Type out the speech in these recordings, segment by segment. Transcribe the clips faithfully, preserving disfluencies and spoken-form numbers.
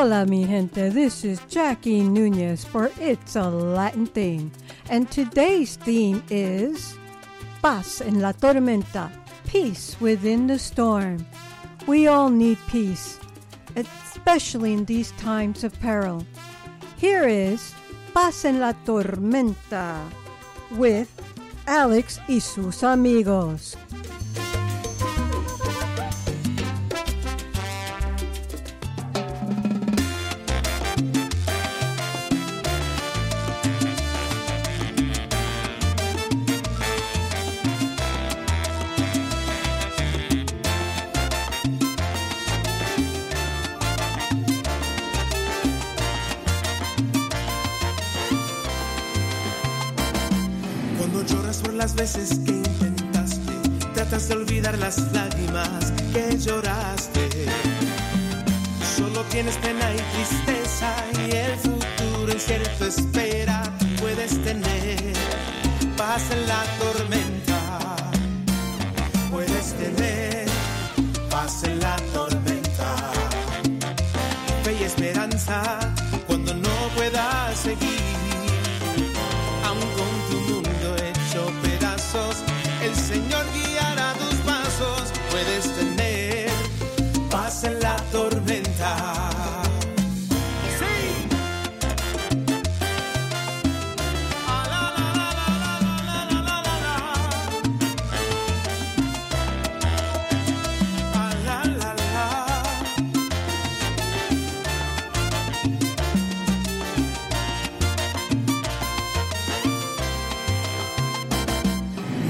Hola mi gente, this is Jackie Nunez for It's a Latin Thing. And today's theme is Paz en la Tormenta, Peace Within the Storm. We all need peace, especially in these times of peril. Here is Paz en la Tormenta with Alex y sus amigos. Veces que intentaste, tratas de olvidar las lágrimas que lloraste. Solo tienes pena y tristeza y el futuro incierto espera. Puedes tener paz en la tormenta. Puedes tener paz en la tormenta. Fe y esperanza cuando no puedas seguir. Aún con tu mundo hecho el Señor guiará tus pasos. Puedes tener paz en la tormenta.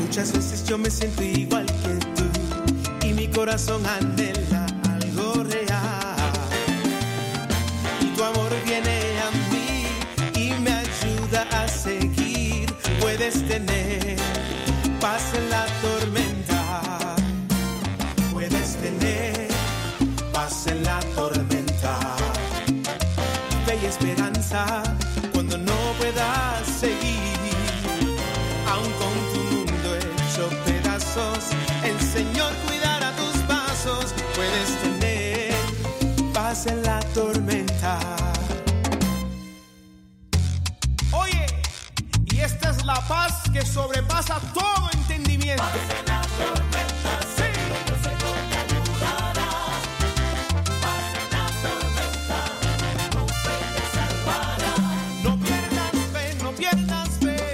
Muchas veces yo me siento igual que tú y mi corazón anhela algo real. Y tu amor viene a mí y me ayuda a seguir. Puedes tener paz en la tormenta. Puedes tener paz en la tormenta. Fe y esperanza cuando no puedas seguir. Aún con tu pedazos, el Señor cuidará tus pasos. Puedes tener paz en la tormenta. Oye, y esta es la paz que sobrepasa todo entendimiento. Paz en la tormenta, sí. El Señor te ayudará. Paz en la tormenta, tu fe te salvará. No pierdas fe, no pierdas fe.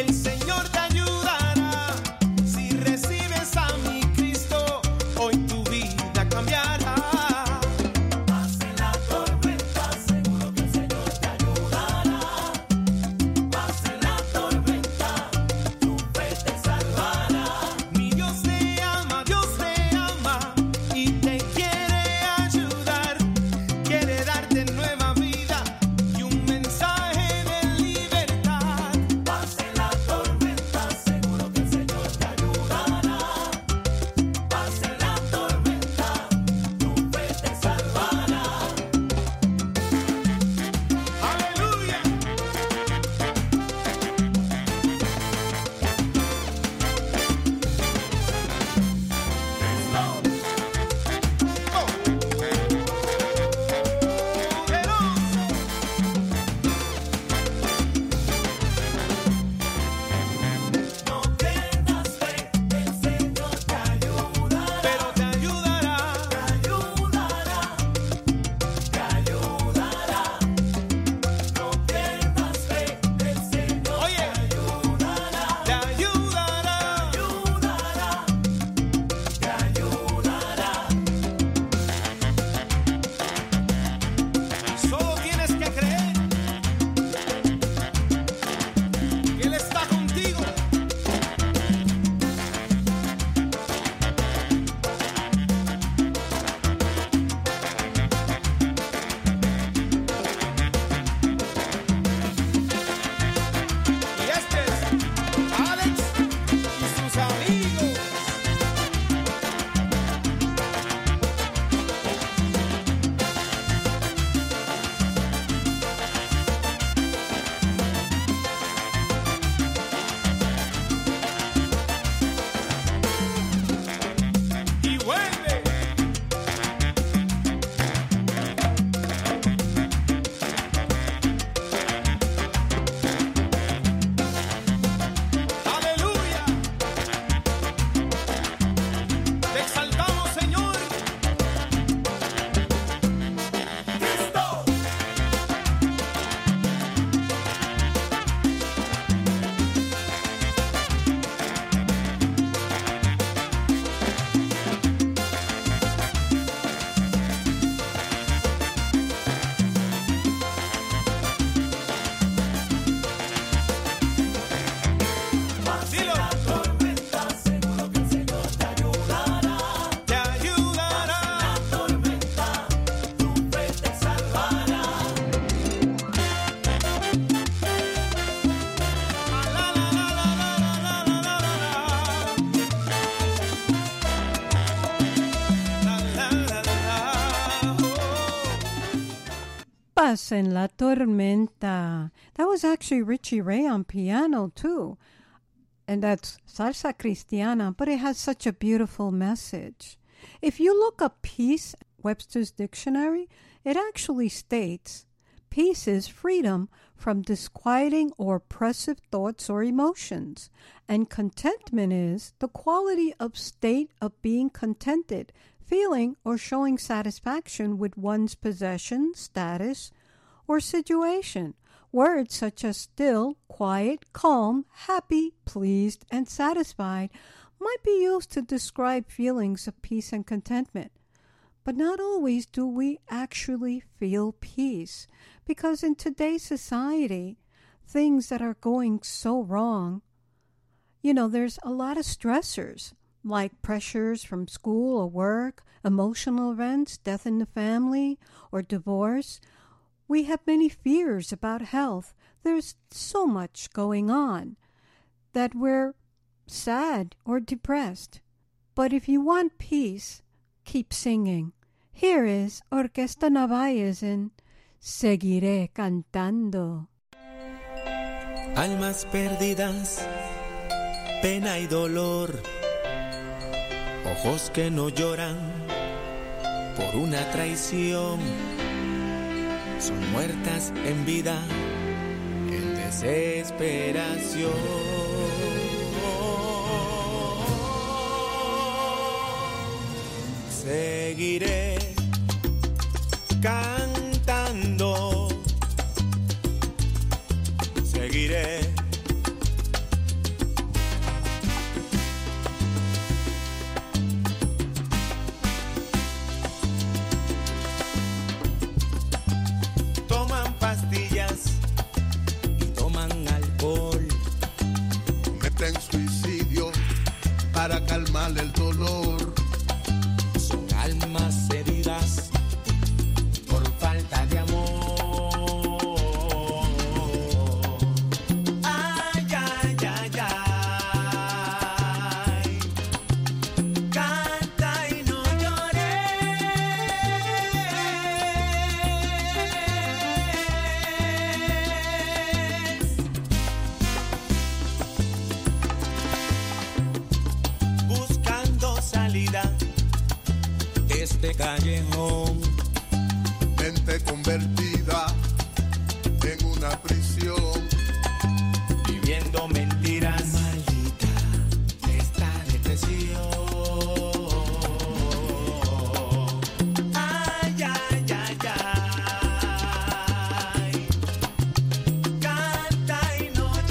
El Señor te Paz en la Tormenta. That was actually Richie Ray on piano, too. And that's salsa cristiana, but it has such a beautiful message. If you look up peace, Webster's dictionary, it actually states, peace is freedom from disquieting or oppressive thoughts or emotions, and contentment is the quality of state of being contented, feeling or showing satisfaction with one's possession, status, or situation. Words such as still, quiet, calm, happy, pleased, and satisfied might be used to describe feelings of peace and contentment. But not always do we actually feel peace, because in today's society, things that are going so wrong, you know, there's a lot of stressors, like pressures from school or work, emotional events, death in the family, or divorce. We have many fears about health. There's so much going on that we're sad or depressed. But if you want peace, keep singing. Here is Orquesta Navaez in Seguiré Cantando. Almas perdidas, pena y dolor, ojos que no lloran por una traición, son muertas en vida, en desesperación. Seguiré cantando, seguiré. Toman pastillas y toman alcohol, cometen suicidio para calmar el dolor. Almas heridas por falta de amor. Ay, ay, ay, ay. Canta y no llores. Buscando salida de callejón, mente convertida en una prisión, viviendo mentiras, maldita esta depresión. Ay, ay, ay, ay, canta y no llores.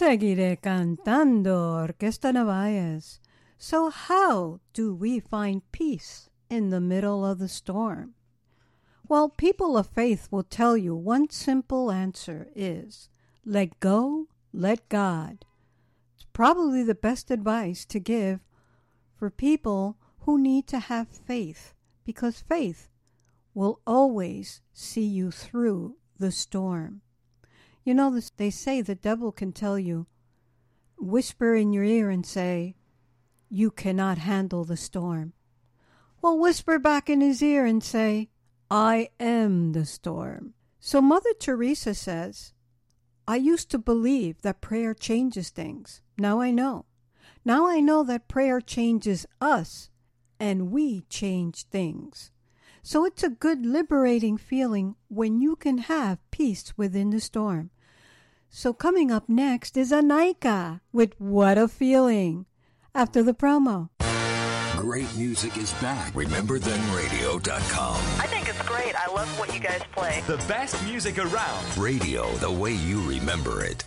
Seguiré Cantando, Orquesta Naváez. So how do we find peace in the middle of the storm? Well, people of faith will tell you one simple answer is, let go, let God. It's probably the best advice to give for people who need to have faith, because faith will always see you through the storm. You know, they say the devil can tell you, whisper in your ear and say, you cannot handle the storm. Well, whisper back in his ear and say, I am the storm. So Mother Teresa says, I used to believe that prayer changes things. Now I know. Now I know that prayer changes us and we change things. So it's a good liberating feeling when you can have peace within the storm. So coming up next is Anaika with What a Feeling after the promo. Great music is back. Remember Then Radio dot com. I think it's great. I love what you guys play. The best music around. Radio, the way you remember it.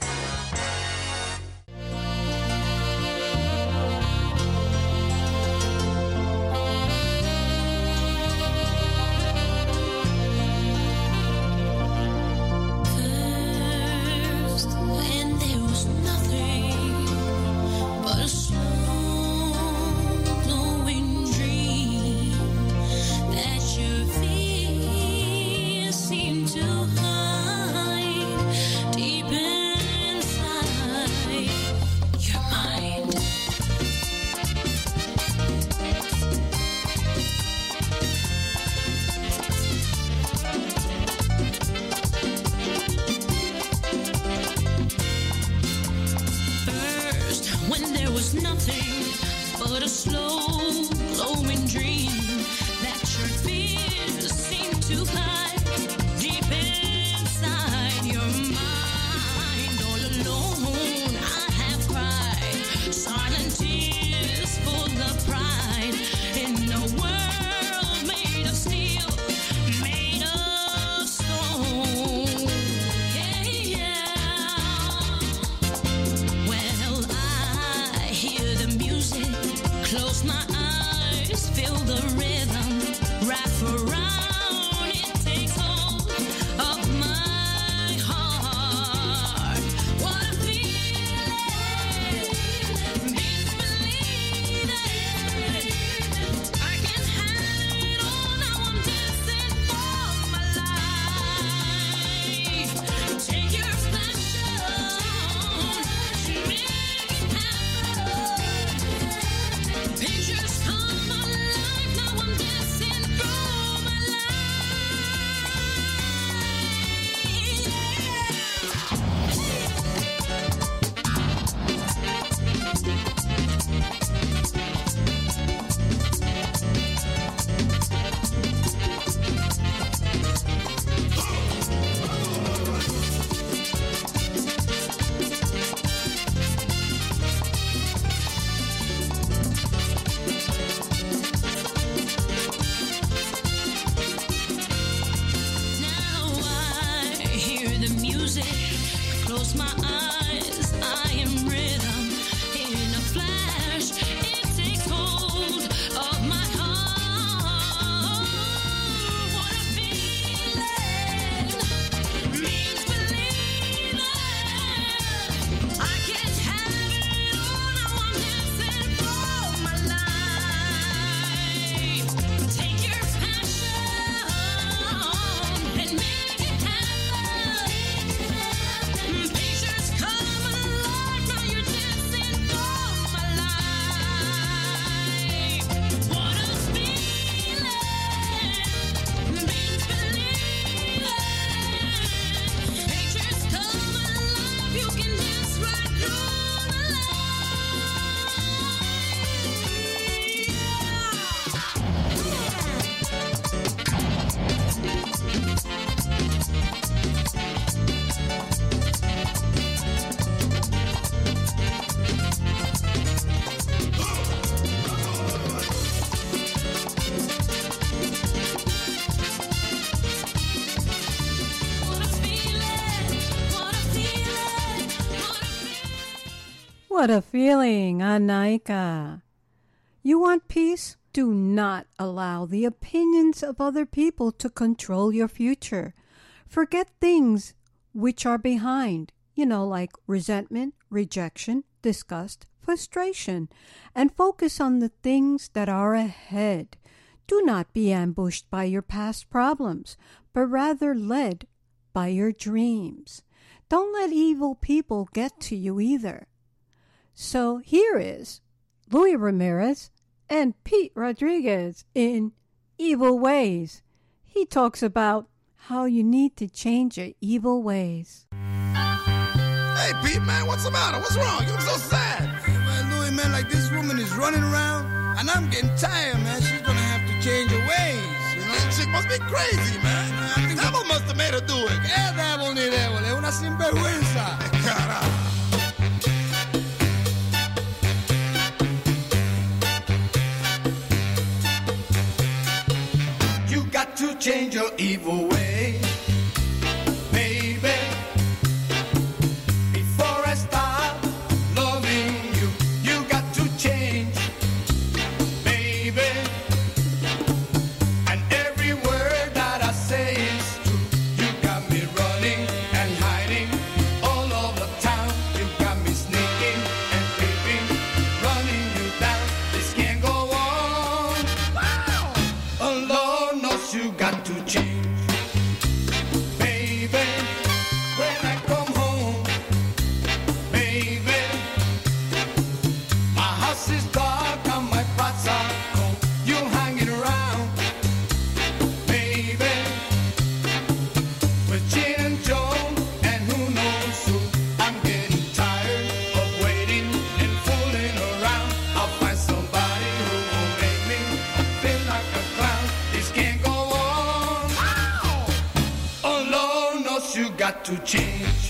Come What a feeling, Anaika. You want peace? Do not allow the opinions of other people to control your future. Forget things which are behind, you know, like resentment, rejection, disgust, frustration, and focus on the things that are ahead. Do not be ambushed by your past problems, but rather led by your dreams. Don't let evil people get to you either. So here is Luis Ramirez and Pete Rodriguez in Evil Ways. He talks about how you need to change your evil ways. Hey, Pete, man, what's the matter? What's wrong? You look so sad. Hey, man, Louis, man, like this woman is running around, and I'm getting tired, man. She's going to have to change her ways, you know? That chick must be crazy, man. I think the devil must have made her do it. Yeah, that one, that one. It's una sinvergüenza. Carajo. To change your evil way, baby, before I start loving you, you got to change, baby, and every word that I say is true. You got me running and hiding all over town, you got me sneaking and creeping, running you down, this can't go on, wow, alone. You got to change, baby, when I come home, baby, my house is dark and my thoughts are cold, you hanging around, baby, with Gin and Joe and who knows who, I'm getting tired of waiting and fooling around, I'll find somebody who will make me feel like a clown, this can't go. You got to change.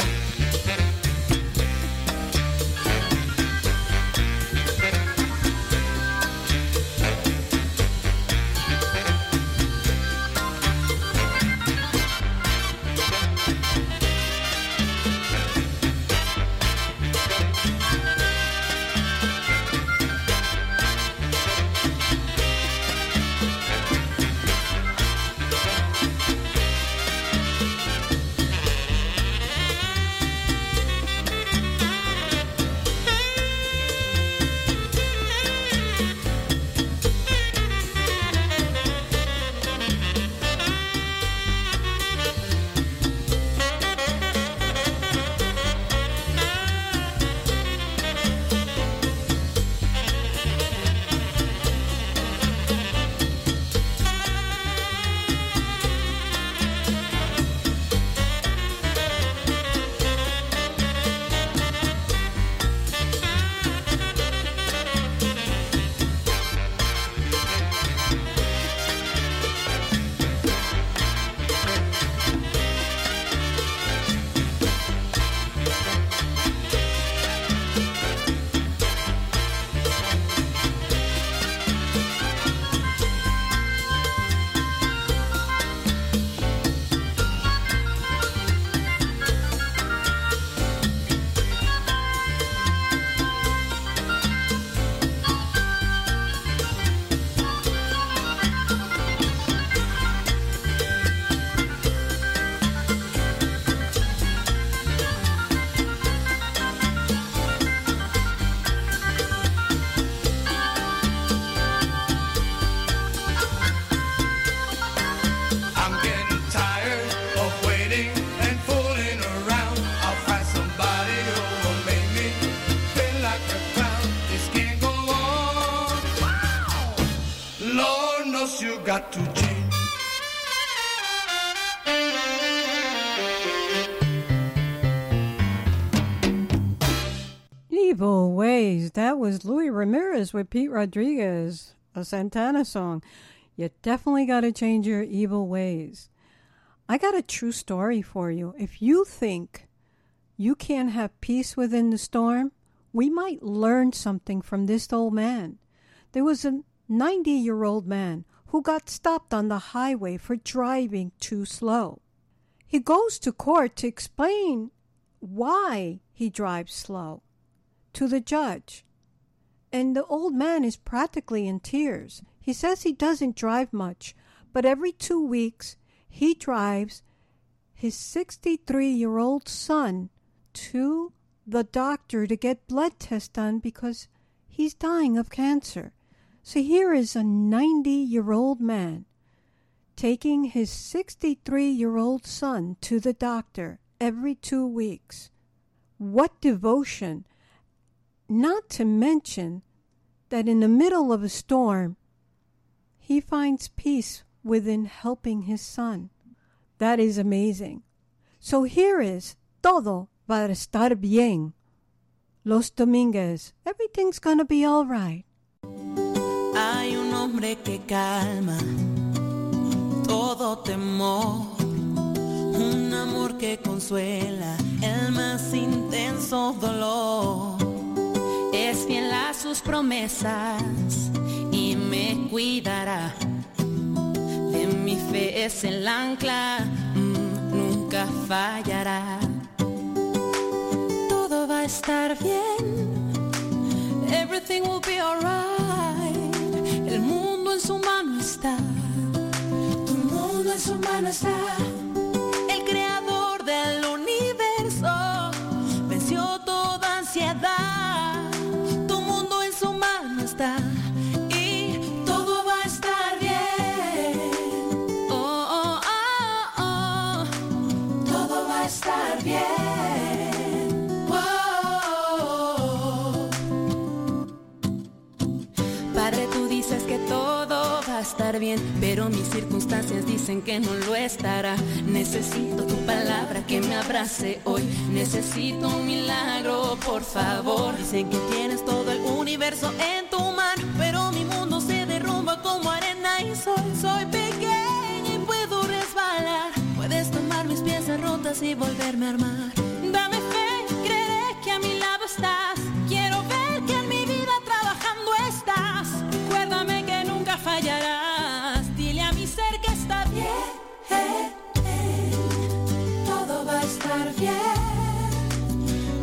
Evil Ways. That was Luis Ramirez with Pete Rodriguez, a Santana song. You definitely got to change your evil ways. I got a true story for you. If you think you can't have peace within the storm, we might learn something from this old man. There was a ninety-year-old man who got stopped on the highway for driving too slow. He goes to court to explain why he drives slow. to the judge. And the old man is practically in tears. He says he doesn't drive much, but every two weeks he drives his sixty-three-year-old son to the doctor to get blood tests done because he's dying of cancer. So here is a ninety-year-old man taking his sixty-three-year-old son to the doctor every two weeks. What devotion! Not to mention that in the middle of a storm, he finds peace within helping his son. That is amazing. So here is Todo va a estar bien. Los Dominguez. Everything's going to be all right. Hay un hombre que calma todo temor, un amor que consuela el más intenso dolor. Es fiel a sus promesas y me cuidará. De mi fe es el ancla, mm, nunca fallará. Todo va a estar bien, everything will be alright. El mundo en su mano está, tu mundo en su mano está. El creador del universo venció toda ansiedad. Estar bien, pero mis circunstancias dicen que no lo estará. Necesito tu palabra que me abrace hoy. Necesito un milagro, por favor. Dicen que tienes todo el universo en tu mano, pero mi mundo se derrumba como arena y sol. Soy pequeña y puedo resbalar. Puedes tomar mis piezas rotas y volverme a armar. Dame fe, creeré que a mi lado estás. Quiero ver que en mi vida trabajando estás. Recuérdame que nunca fallarás.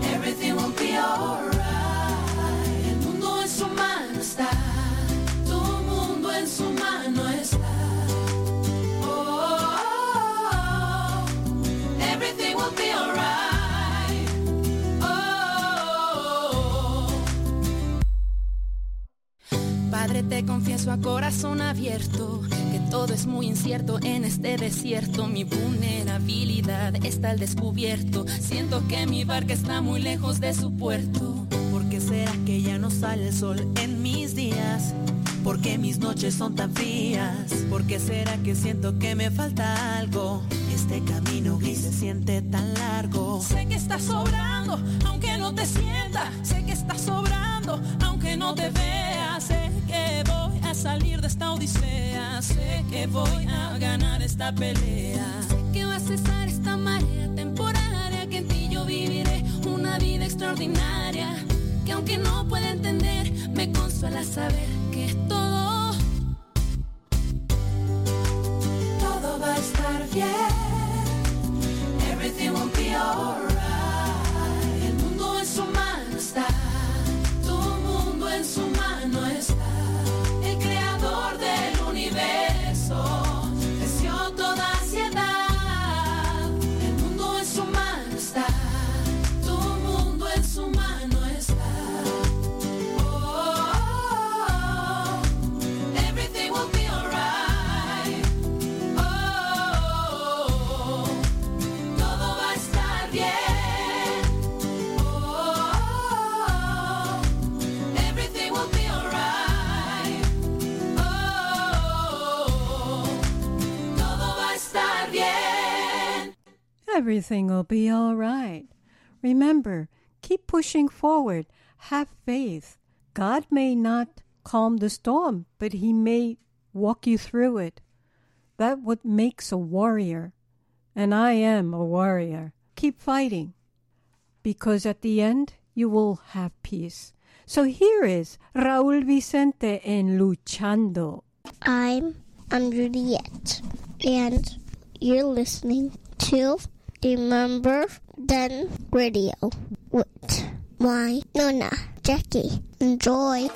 Everything will be alright. El mundo en su mano está. Tu mundo en su mano está. Oh, oh, oh. Everything will be alright. Oh, oh, oh. Padre, te confieso a corazón abierto. Todo es muy incierto en este desierto. Mi vulnerabilidad está al descubierto. Siento que mi barca está muy lejos de su puerto. ¿Por qué será que ya no sale el sol en mis días? ¿Por qué mis noches son tan frías? ¿Por qué será que siento que me falta algo? Este camino gris se siente tan largo. Sé que estás sobrando, aunque no te sienta. Sé que estás sobrando, aunque no te vea. Sé que voy a salir de esta odisea. Sé que voy a ganar esta pelea. Sé que va a cesar esta marea temporaria. Que en ti yo viviré una vida extraordinaria. Que aunque no pueda entender, me consuela saber que todo, todo va a estar bien. Everything will be alright. El mundo en su mano está. Tu mundo en su mano está. El creador del universo. Everything will be all right. Remember, keep pushing forward. Have faith. God may not calm the storm, but He may walk you through it. That's what makes a warrior. And I am a warrior. Keep fighting, because at the end, you will have peace. So here is Raúl Vicente en Luchando. I'm Juliet, and you're listening to Remember Then Radio with my Nona, Jackie. Enjoy.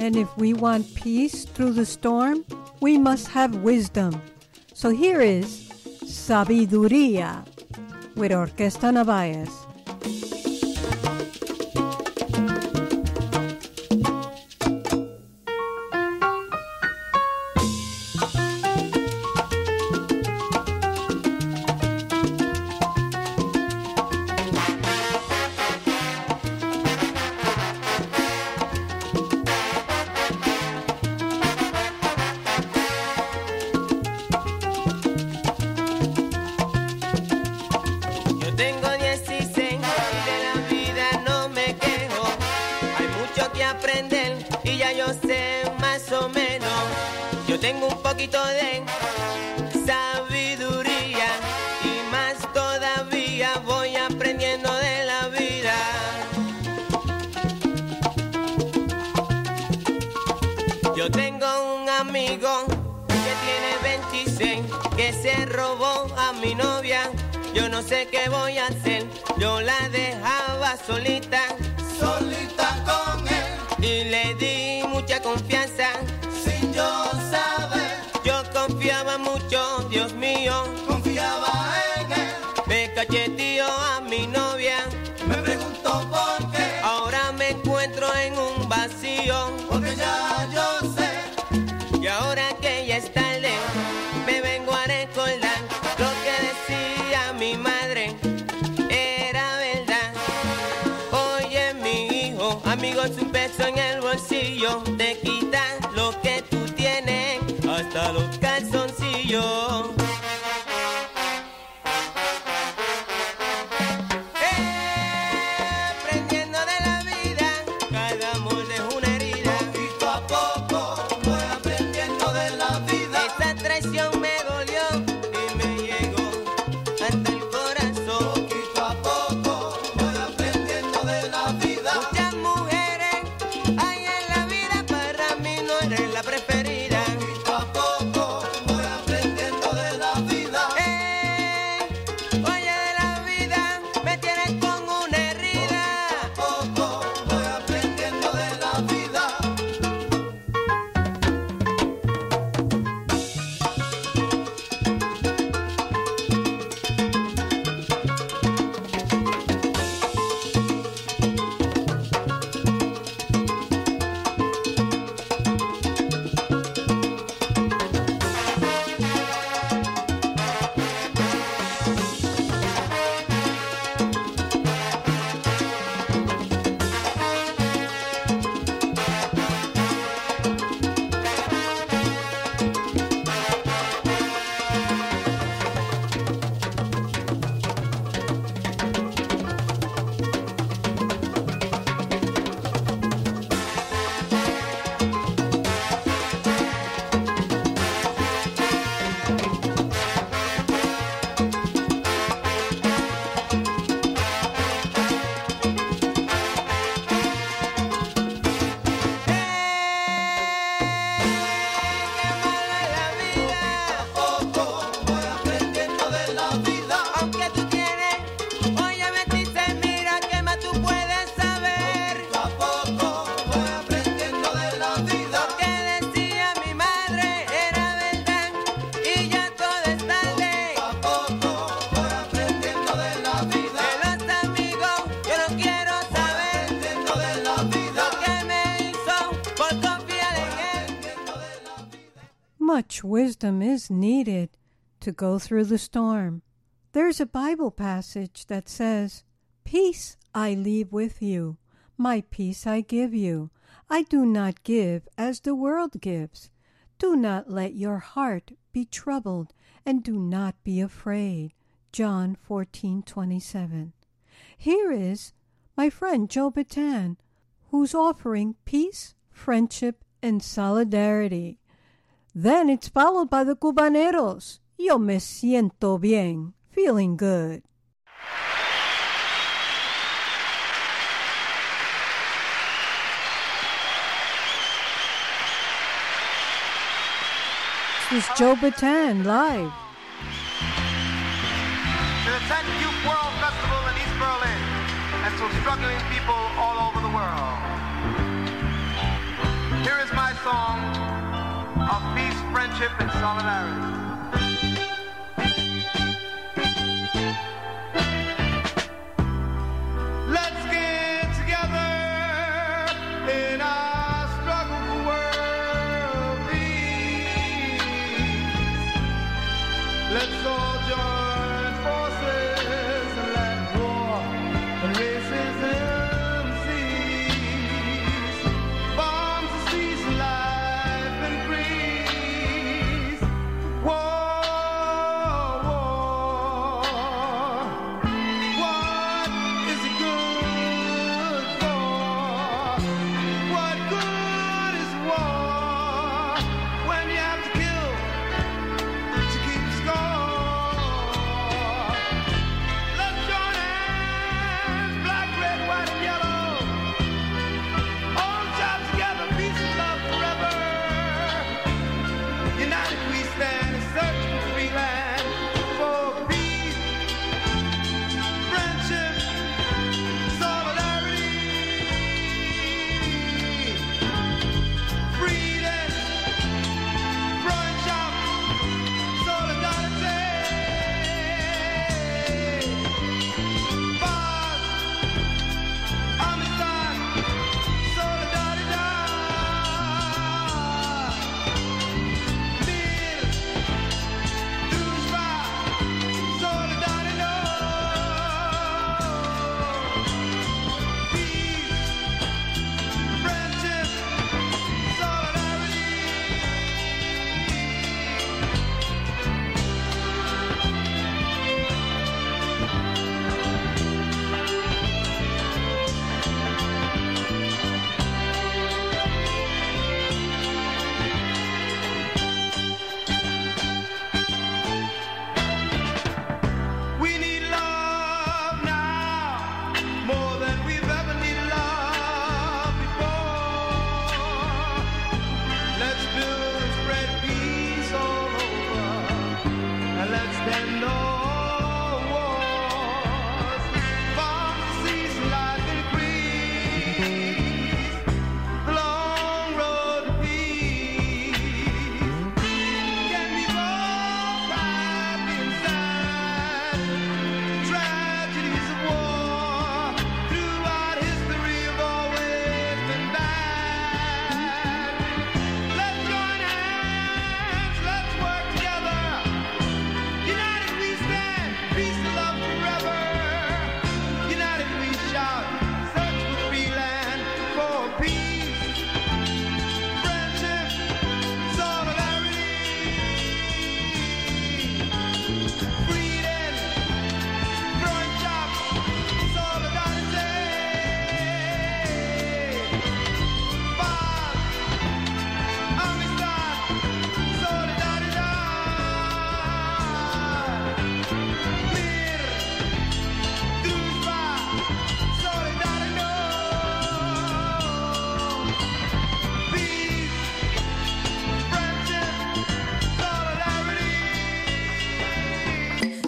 And if we want peace through the storm, we must have wisdom. So here is Sabiduría with Orquesta Navaez. Que se robó a mi novia yo no sé qué voy a hacer. Yo la dejaba solita, solita con él, y le di mucha confianza, sin yo saber. Yo confiaba mucho, Dios mío, confiaba en él. Me cacheteó a mi novia, me preguntó por qué. Ahora me encuentro en un vacío, porque ya yo sé. Y ahora que ya es tarde, me vengo a recordar lo que decía mi madre. Era verdad. Oye, mi hijo, amigo, es un peso en el bolsillo. Te quita lo que tú tienes, hasta los calzoncillos. Much wisdom is needed to go through the storm. There's a Bible passage that says, "Peace I leave with you, my peace I give you. I do not give as the world gives. Do not let your heart be troubled, and do not be afraid." John fourteen twenty-seven. Here is my friend Joe Bataan, who's offering peace, friendship, and solidarity. Then it's followed by the Cubaneros. Yo me siento bien, feeling good. This is Joe Bataan live. To the tenth Youth World Festival in East Berlin, and to struggling people all over the world. Here is my song of peace, friendship, and solidarity. Let's get together in our struggle for world peace. Let's all join forces and let war and racism.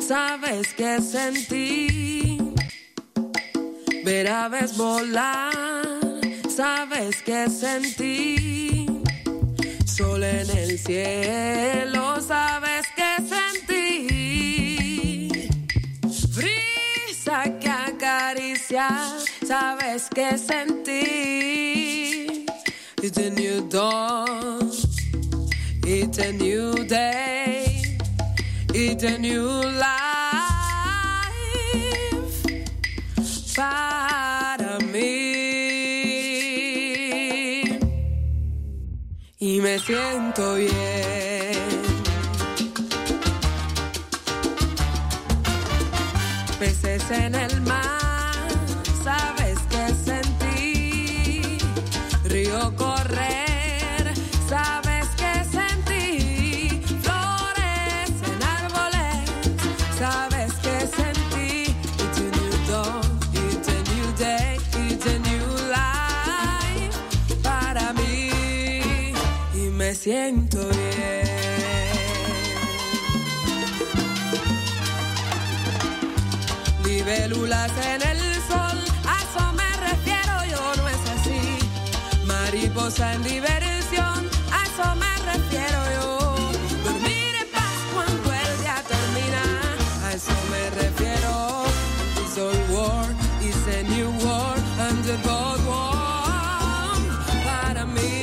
sabes qué sentí. Ver aves volar, sabes qué sentí. Sol en el cielo, sabes qué sentí. Brisa que acaricia, sabes qué sentí. It's a new dawn, it's a new day. It's a new life para mí y me siento bien. Peces en el mar, sabes qué sentí. Río correr, sabes. Siento bien. Libélulas en el sol, a eso me refiero, yo no es así. Mariposa en diversión, a eso me refiero yo. Dormir en paz cuando el día termina, a eso me refiero. This old world is a new world and the old world para mí.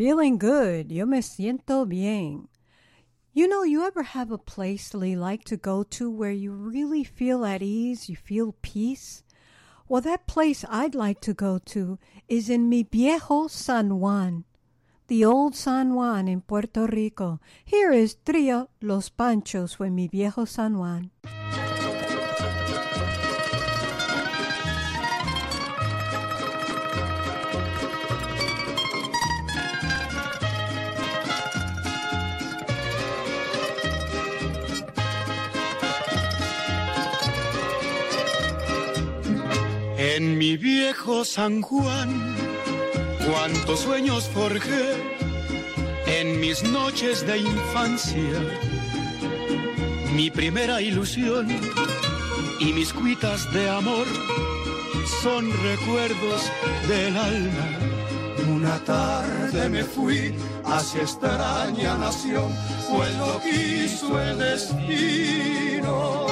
Feeling good. Yo me siento bien. You know, you ever have a place that you like to go to where you really feel at ease, you feel peace? Well, that place I'd like to go to is in Mi Viejo San Juan, the old San Juan in Puerto Rico. Here is Trío Los Panchos with Mi Viejo San Juan. En mi viejo San Juan, cuántos sueños forjé en mis noches de infancia. Mi primera ilusión y mis cuitas de amor son recuerdos del alma. Una tarde me fui hacia extraña nación, pues lo quiso el destino.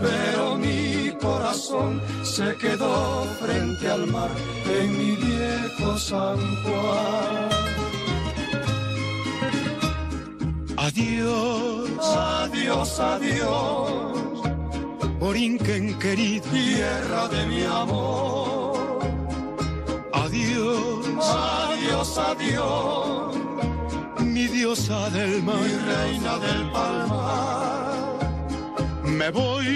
Pero mi corazón se quedó frente al mar en mi viejo San Juan. Adiós, adiós, adiós, Borinquen querido, tierra de mi amor. Adiós, adiós, adiós, mi diosa del mar, mi reina del palmar. Me voy,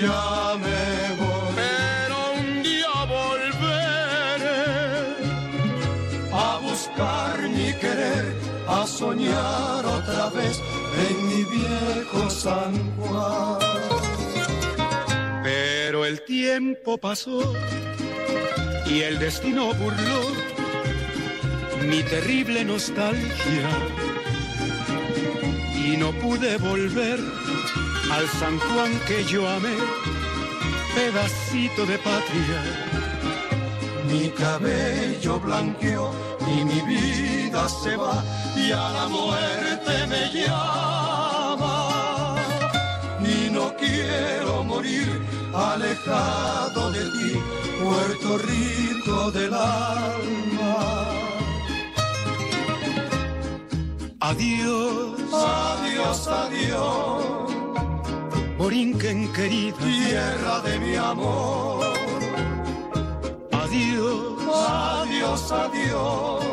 ya me voy, pero un día volveré a soñar otra vez en mi viejo San Juan. Pero el tiempo pasó y el destino burló mi terrible nostalgia, y no pude volver al San Juan que yo amé, pedacito de patria. Mi cabello blanqueó y mi vida se va, y a la muerte me llama. Y no quiero morir alejado de ti, Puerto Rico del alma. Adiós, adiós, adiós, Borinquen querida, tierra de mi amor. Adiós, adiós, adiós,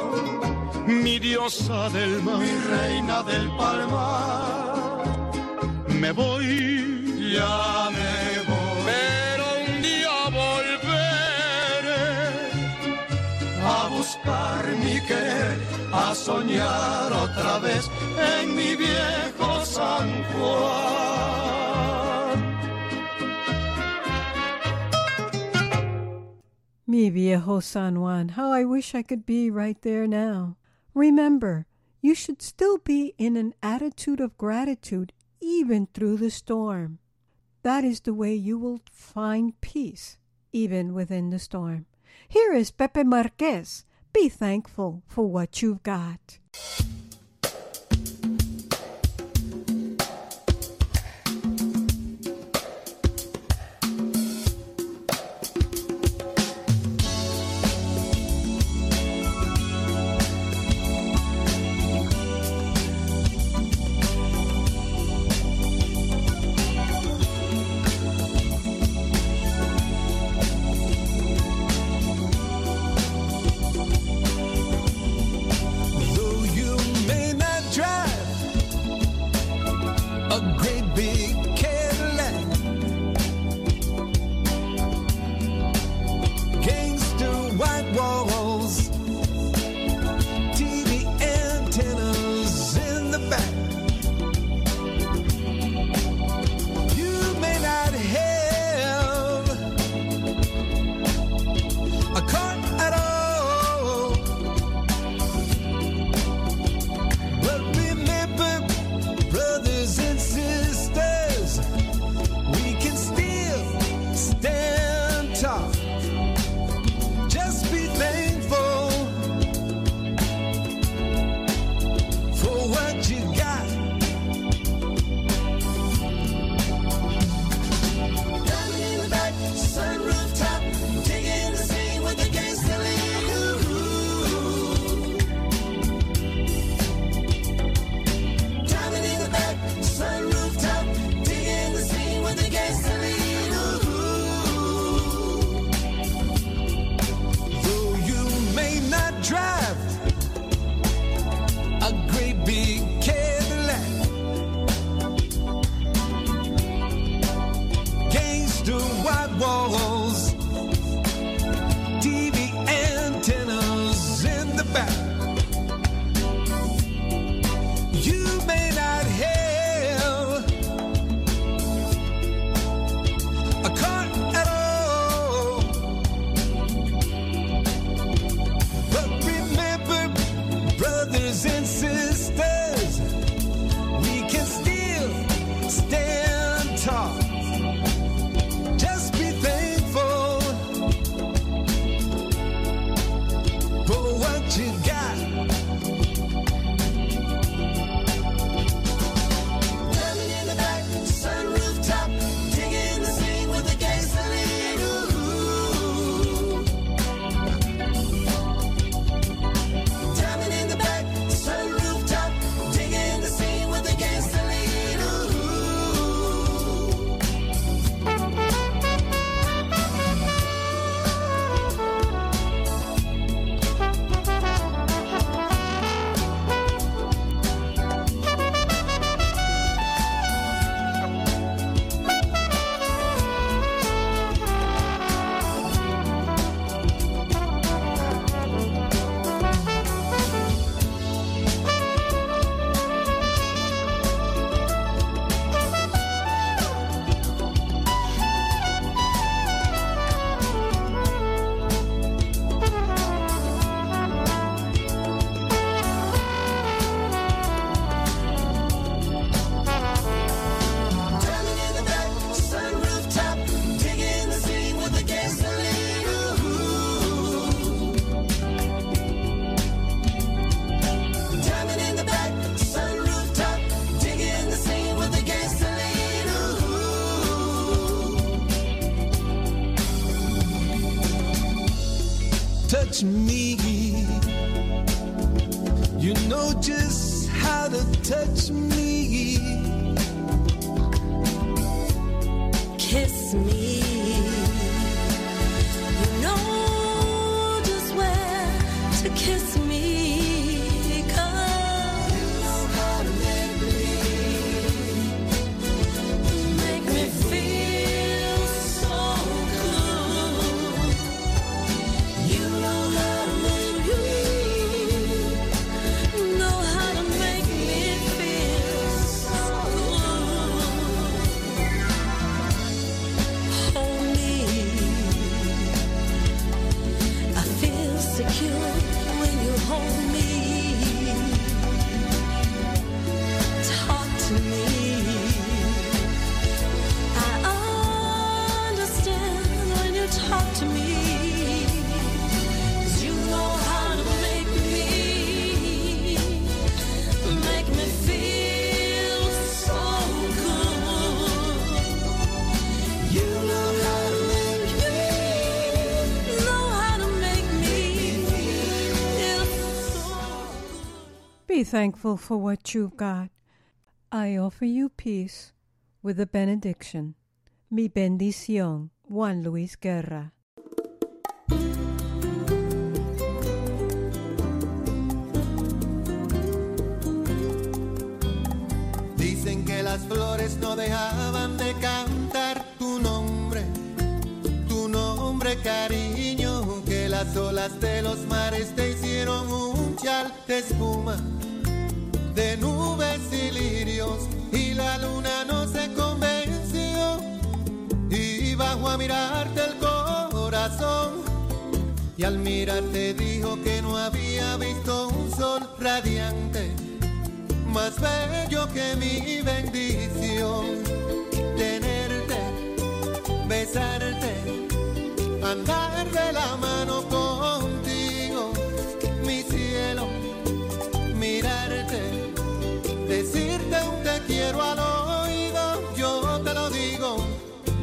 mi diosa del mar, mi reina del palmar. Me voy, ya me voy, pero un día volveré a buscar mi querer, a soñar otra vez en mi viejo San Juan. Mi viejo San Juan, how I wish I could be right there now. Remember, you should still be in an attitude of gratitude even through the storm. That is the way you will find peace, even within the storm. Here is Pepe Marquez. Be thankful for what you've got. touch me. You know just how to touch me. Kiss me. You know just where to kiss me. Cause you know how to make me make me feel so cool. You know how to make me know how to make me feel so cool. Hold me, I feel secure when you hold me. Be thankful for what you've got. I offer you peace with a benediction. Mi bendición, Juan Luis Guerra. Dicen que las flores no dejaban de cantar tu nombre, tu nombre, cariño, que las olas de los mares te hicieron un chal de espuma, de nubes y lirios, y la luna no se convenció y bajó a mirarte el corazón, y al mirarte dijo que no había visto un sol radiante más bello que mi bendición. Tenerte, besarte, andar de la mano contigo, mi cielo, mirarte, decirte un te quiero al oído, yo te lo digo,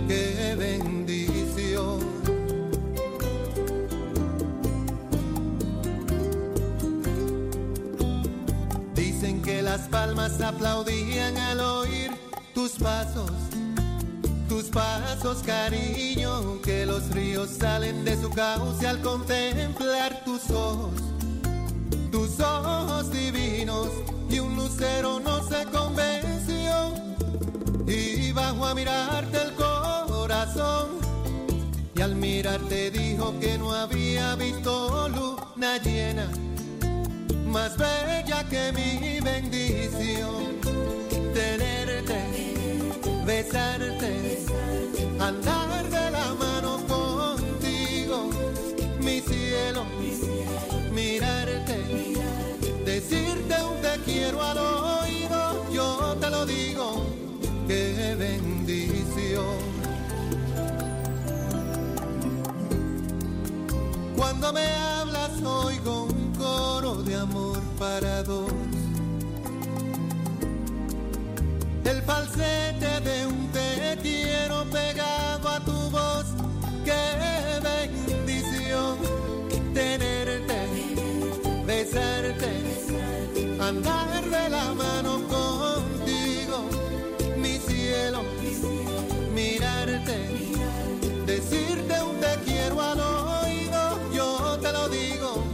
qué bendición. Dicen que las palmas aplaudían al oír tus pasos, tus pasos, cariño, que los ríos salen de su cauce al contemplar tus ojos, tus ojos divinos, y un lucero no se convenció y bajó a mirarte el corazón, y al mirarte dijo que no había visto luna llena más bella que mi bendición. Tenerte, besarte, andar de la mano contigo, mi cielo, mirarte, decirte un te quiero al oído, yo te lo digo, qué bendición. Cuando me hablas oigo un coro de amor para dos, el falsete de un te quiero pegado a tu voz, qué bendición. Tenerte, besarte, andar de la mano contigo, mi cielo, mirarte, decirte un te quiero al oído, yo te lo digo,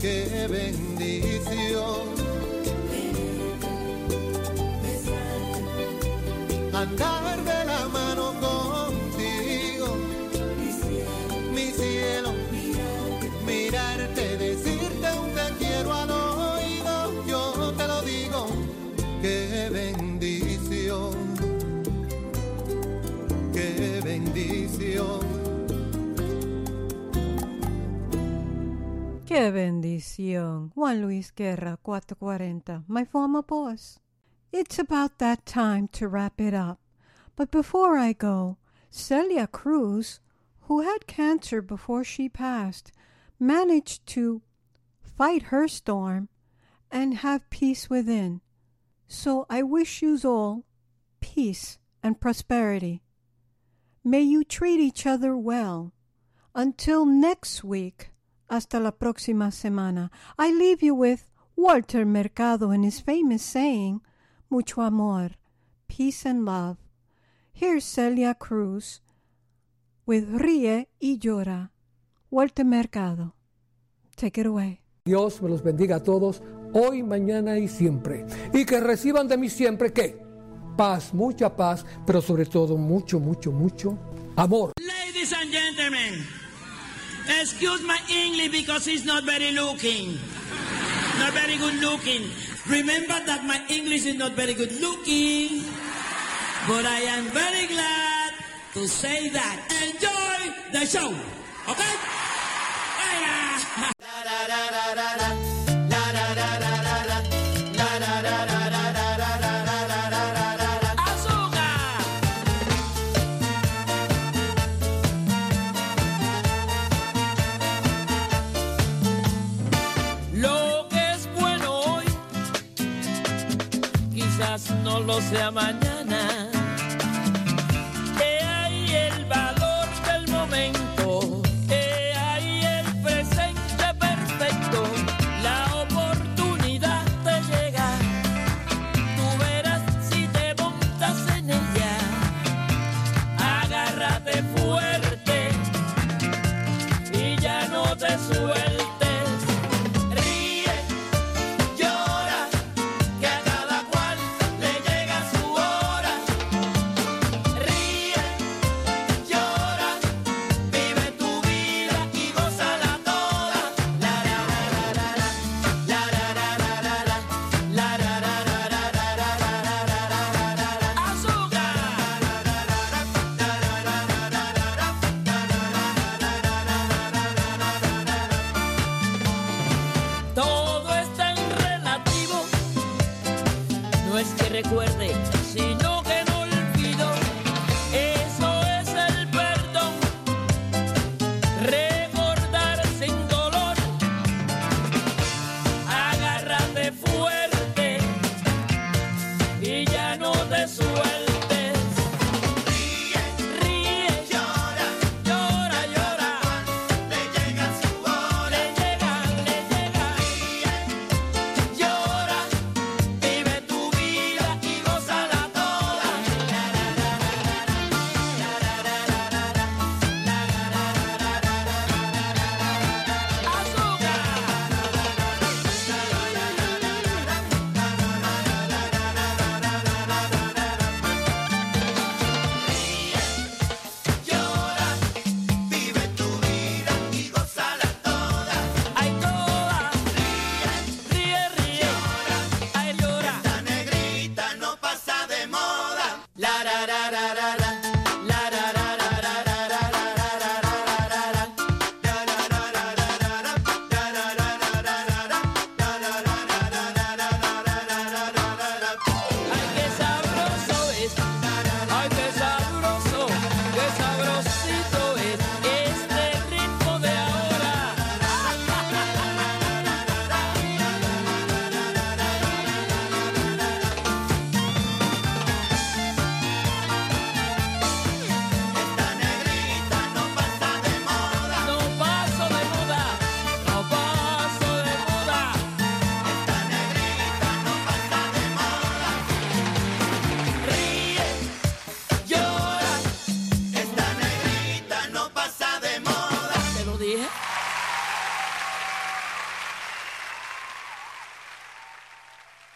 qué bendición. Andar de la mano contigo, mi cielo, mirarte, decirte un te quiero al oído, yo te lo digo, qué bendición, qué bendición. Qué bendición, Juan Luis Guerra, cuatro cuarenta, my former boss. It's about that time to wrap it up, but before I go, Celia Cruz, who had cancer before she passed, managed to fight her storm and have peace within. So I wish you all peace and prosperity. May you treat each other well. Until next week, Hasta la próxima semana. I leave you with Walter Mercado and his famous saying, mucho amor, peace and love. Here's Celia Cruz with Ríe y Llora. Walter Mercado. Take it away. Dios me los bendiga a todos, hoy, mañana y siempre. Y que reciban de mí siempre, ¿qué? Paz, mucha paz, pero sobre todo mucho, mucho, mucho amor. Ladies and gentlemen, excuse my English because it's not very looking. Not very good looking. Remember that my English is not very good looking. But I am very glad to say that. Enjoy the show, okay? Lo que es bueno hoy, quizás no lo sea mañana. Recuerde